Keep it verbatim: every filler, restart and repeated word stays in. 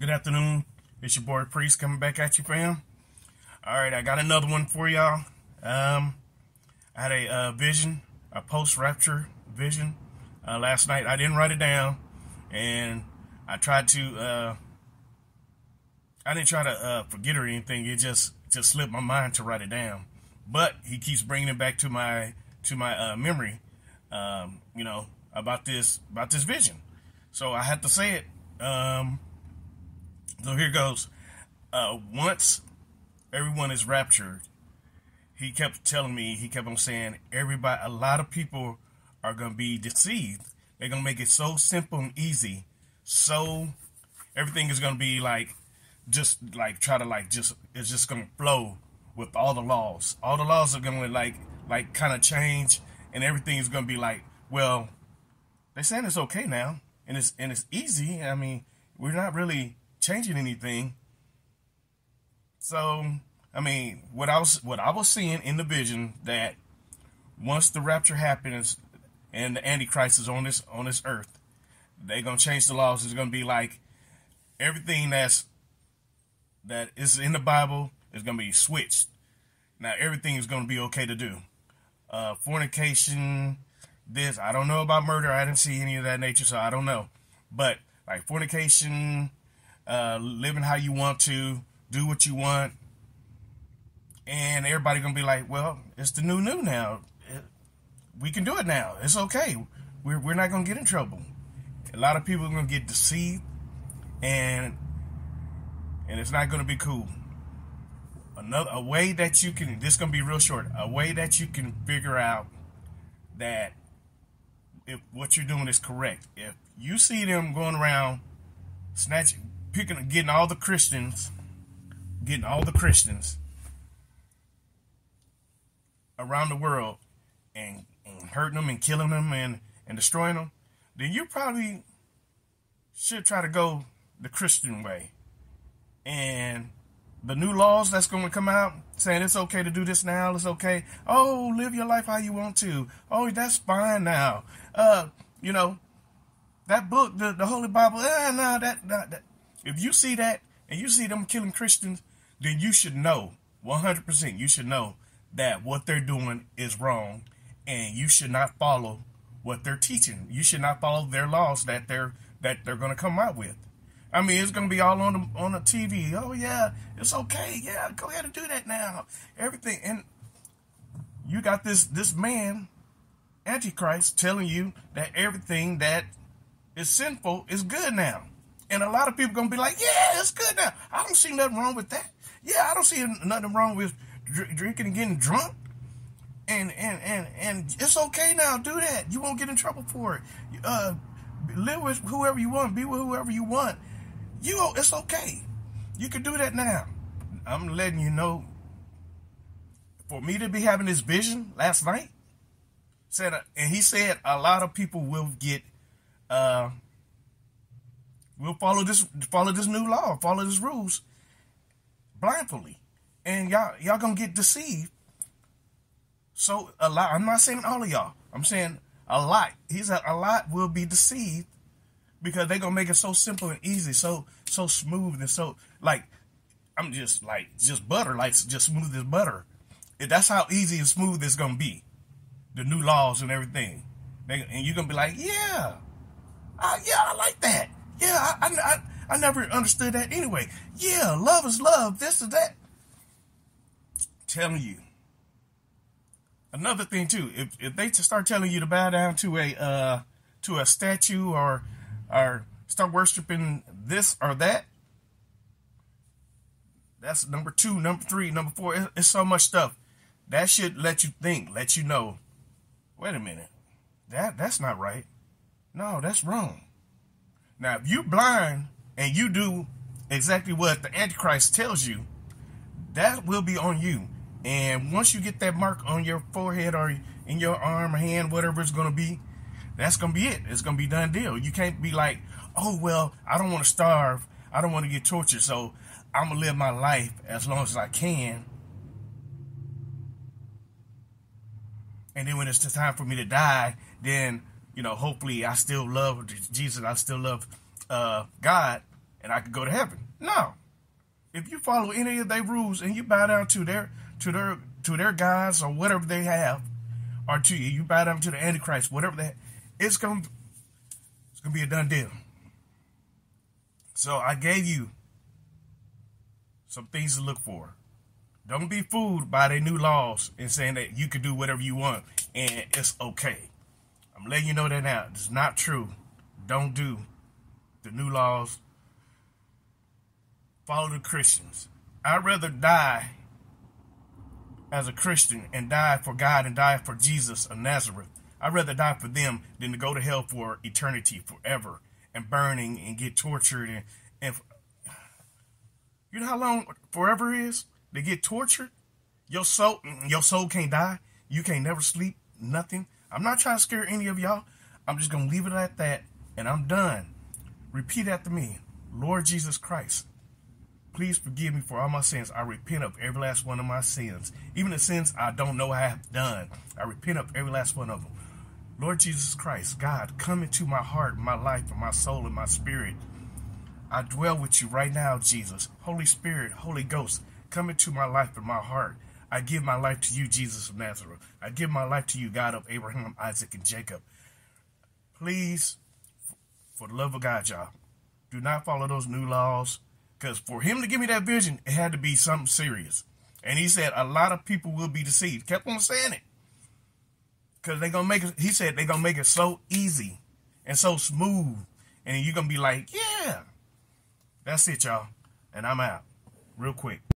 Good afternoon. It's your boy Priest coming back at you, fam. Alright, I got another one for y'all. Um, I had a uh, vision, a post-rapture vision uh, last night. I didn't write it down, and I tried to, uh, I didn't try to uh, forget or anything. It just, just slipped my mind to write it down. But he keeps bringing it back to my, to my uh, memory, um, you know, about this, about this vision. So I had to say it. Um, so here goes. Uh, once everyone is raptured, he kept telling me, he kept on saying, everybody, a lot of people are going to be deceived. They're going to make it so simple and easy. So everything is going to be like, just like, try to like, just, it's just going to flow with all the laws. All the laws are going to like, like kind of change, and everything is going to be like, well, they're saying it's okay now, and it's, and it's easy. I mean, we're not really changing anything. So, I mean, what I was what I was seeing in the vision, that once the rapture happens and the Antichrist is on this on this earth, they're gonna change the laws. It's gonna be like everything that's that is in the Bible is gonna be switched. Now everything is gonna be okay to do. Uh, fornication, this I don't know about murder. I didn't see any of that nature, so I don't know. But like fornication, uh, living how you want to, do what you want. And everybody going to be like, well, it's the new new now. We can do it now. It's okay. We're, we're not going to get in trouble. A lot of people are going to get deceived. And and it's not going to be cool. Another a way that you can, this is going to be real short, a way that you can figure out that if what you're doing is correct. If you see them going around snatching, picking, getting all the Christians, getting all the Christians around the world and, and hurting them and killing them and, and destroying them, then you probably should try to go the Christian way. And the new laws that's going to come out saying it's okay to do this now, it's okay. Oh, live your life how you want to. Oh, that's fine now. Uh, you know, that book, the, the Holy Bible, eh, no, that, that, that. If you see that and you see them killing Christians, then you should know, one hundred percent, you should know that what they're doing is wrong, and you should not follow what they're teaching. You should not follow their laws that they're that they're going to come out with. I mean, it's going to be all on the on the T V. Oh yeah, it's okay. Yeah, go ahead and do that now. Everything, and you got this this man, Antichrist, telling you that everything that is sinful is good now, and a lot of people are going to be like, yeah, it's good now. I don't see nothing wrong with that. Yeah, I don't see nothing wrong with drinking and getting drunk, and and and and it's okay now. Do that. You won't get in trouble for it. Uh, live with whoever you want. Be with whoever you want. You, it's okay. You can do that now. I'm letting you know. For me to be having this vision last night, said, and he said a lot of people will get, uh, will follow this follow this new law, follow these rules blindly. And y'all, y'all gonna get deceived. So a lot. I'm not saying all of y'all. I'm saying a lot. He said a lot will be deceived because they're gonna make it so simple and easy, so so smooth and so like I'm just like just butter, like just smooth as butter. If that's how easy and smooth it's gonna be. The new laws and everything, they, and you're gonna be like, yeah, I, yeah, I like that. Yeah, I, I I I never understood that anyway. Yeah, love is love. This is that. Telling you another thing too, if, if they start telling you to bow down to a uh to a statue or or start worshiping this or that, that's number two, number three, number four. It, it's so much stuff that should let you think, let you know, wait a minute, that that's not right. No, that's wrong. Now if you blind and you do exactly what the Antichrist tells you, that will be on you. And once you get that mark on your forehead or in your arm, hand, whatever it's going to be, that's going to be it. It's going to be done deal. You can't be like, oh, well, I don't want to starve. I don't want to get tortured. So I'm going to live my life as long as I can. And then when it's the time for me to die, then, you know, hopefully I still love Jesus. I still love uh, God. and I could go to heaven. No. If you follow any of their rules and you bow down to their to their to their gods or whatever they have, or to you, you bow down to the Antichrist, whatever that, it's gonna it's gonna be a done deal. So I gave you some things to look for. Don't be fooled by their new laws and saying that you can do whatever you want and it's okay. I'm letting you know that now. It's not true. Don't do the new laws. Follow the Christians. I'd rather die as a Christian and die for God and die for Jesus of Nazareth. I'd rather die for them than to go to hell for eternity, forever, and burning and get tortured. And, and you know how long forever is? They get tortured. Your soul, your soul can't die. You can't never sleep, nothing. I'm not trying to scare any of y'all. I'm just going to leave it at that, and I'm done. Repeat after me. Lord Jesus Christ, please forgive me for all my sins. I repent of every last one of my sins, even the sins I don't know I have done. I repent of every last one of them. Lord Jesus Christ, God, come into my heart, my life, and my soul, and my spirit. I dwell with you right now, Jesus. Holy Spirit, Holy Ghost, come into my life and my heart. I give my life to you, Jesus of Nazareth. I give my life to you, God of Abraham, Isaac, and Jacob. Please, for the love of God, y'all, do not follow those new laws, because for him to give me that vision, it had to be something serious. And he said a lot of people will be deceived. Kept on saying it. Because they're gonna make it, he said they're gonna make it so easy and so smooth. And you're gonna be like, yeah. That's it, y'all. And I'm out. Real quick.